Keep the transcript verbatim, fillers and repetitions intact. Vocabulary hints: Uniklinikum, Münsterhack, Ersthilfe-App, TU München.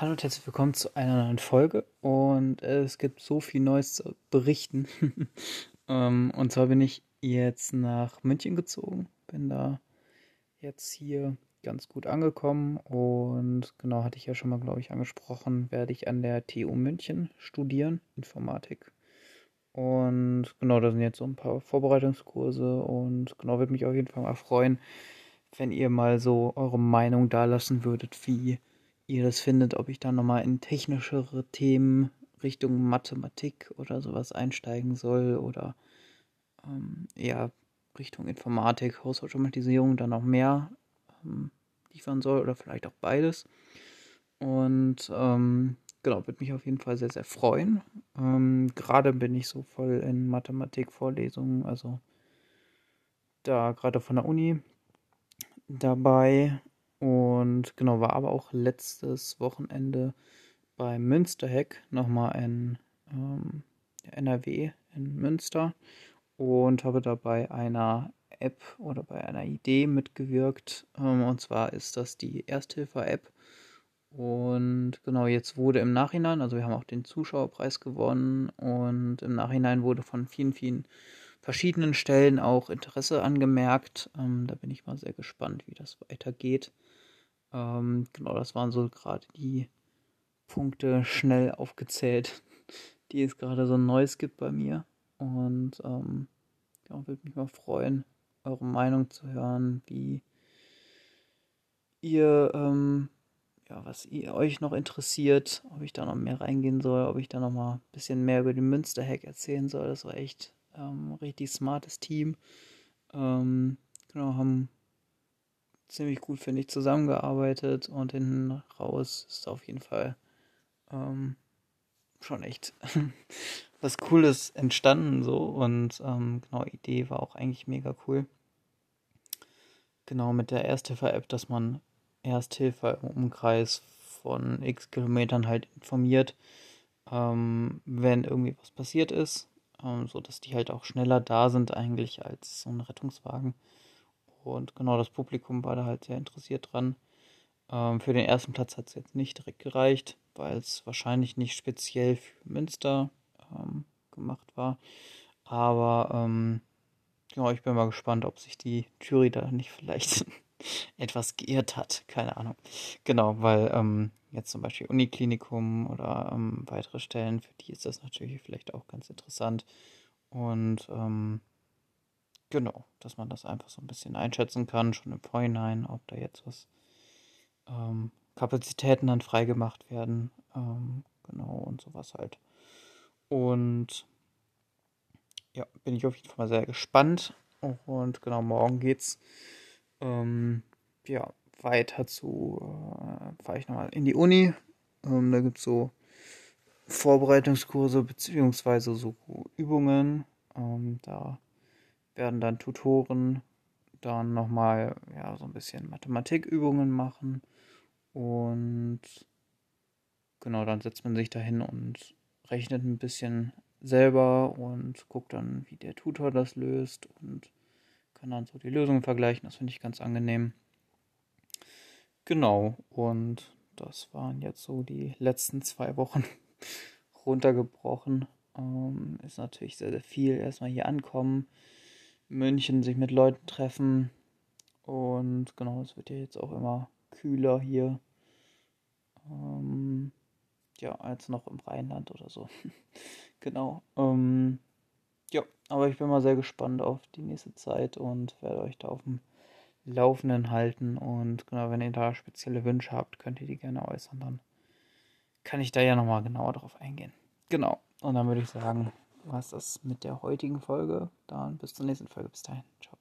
Hallo und herzlich willkommen zu einer neuen Folge und es gibt so viel Neues zu berichten. Und zwar bin ich jetzt nach München gezogen, bin da jetzt hier ganz gut angekommen und genau, hatte ich ja schon mal, glaube ich, angesprochen, werde ich an der T U München studieren, Informatik. Und genau, da sind jetzt so ein paar Vorbereitungskurse und genau, würde mich auf jeden Fall mal freuen, wenn ihr mal so eure Meinung da lassen würdet, wie ihr das findet, ob ich da nochmal in technischere Themen Richtung Mathematik oder sowas einsteigen soll oder ähm, eher Richtung Informatik, Hausautomatisierung dann noch mehr ähm, liefern soll oder vielleicht auch beides. Und ähm, genau, würde mich auf jeden Fall sehr, sehr freuen. Ähm, gerade bin ich so voll in Mathematikvorlesungen, also da gerade von der Uni dabei. Und genau, war aber auch letztes Wochenende bei Münsterhack nochmal in ähm, N R W in Münster und habe da bei einer App oder bei einer Idee mitgewirkt. Ähm, und zwar ist das die Ersthilfe-App. Und genau, jetzt wurde im Nachhinein, also wir haben auch den Zuschauerpreis gewonnen und im Nachhinein wurde von vielen, vielen verschiedenen Stellen auch Interesse angemerkt. Ähm, da bin ich mal sehr gespannt, wie das weitergeht. Ähm, genau, das waren so gerade die Punkte schnell aufgezählt, die es gerade so Neues gibt bei mir. Und ähm, ja, würde mich mal freuen, eure Meinung zu hören, wie ihr, ähm, ja, was ihr euch noch interessiert, ob ich da noch mehr reingehen soll, ob ich da noch mal ein bisschen mehr über den Münsterhack erzählen soll. Das war echt ähm, richtig smartes Team. Ähm, genau, haben ziemlich gut, finde ich, zusammengearbeitet und hinten raus ist auf jeden Fall ähm, schon echt was Cooles entstanden so und ähm, genau, Idee war auch eigentlich mega cool. Genau, mit der Ersthilfe-App, dass man Ersthilfe im Umkreis von x Kilometern halt informiert, ähm, wenn irgendwie was passiert ist, ähm, so dass die halt auch schneller da sind eigentlich als so ein Rettungswagen. Und genau, das Publikum war da halt sehr interessiert dran. Ähm, für den ersten Platz hat es jetzt nicht direkt gereicht, weil es wahrscheinlich nicht speziell für Münster ähm, gemacht war. Aber ähm, genau, ich bin mal gespannt, ob sich die Jury da nicht vielleicht etwas geirrt hat. Keine Ahnung. Genau, weil ähm, jetzt zum Beispiel Uniklinikum oder ähm, weitere Stellen, für die ist das natürlich vielleicht auch ganz interessant. Und ähm, Genau, dass man das einfach so ein bisschen einschätzen kann, schon im Vorhinein, ob da jetzt was ähm, Kapazitäten dann freigemacht werden, ähm, genau, und sowas halt. Und ja, bin ich auf jeden Fall sehr gespannt. Und genau, morgen geht's ähm, ja, weiter zu, äh, fahre ich nochmal in die Uni. Ähm, da gibt's so Vorbereitungskurse beziehungsweise so Übungen, ähm, da werden dann Tutoren dann nochmal ja, so ein bisschen Mathematikübungen machen und genau, dann setzt man sich dahin und rechnet ein bisschen selber und guckt dann, wie der Tutor das löst und kann dann so die Lösungen vergleichen. Das finde ich ganz angenehm. Genau, und das waren jetzt so die letzten zwei Wochen runtergebrochen. Ähm, ist natürlich sehr, sehr viel. Erstmal hier ankommen, München, sich mit Leuten treffen und genau, es wird ja jetzt auch immer kühler hier, ähm, ja, als noch im Rheinland oder so, genau, ähm, ja, aber ich bin mal sehr gespannt auf die nächste Zeit und werde euch da auf dem Laufenden halten und genau, wenn ihr da spezielle Wünsche habt, könnt ihr die gerne äußern, dann kann ich da ja nochmal genauer drauf eingehen, genau, und dann würde ich sagen, was ist das mit der heutigen Folge? Dann bis zur nächsten Folge. Bis dahin. Ciao.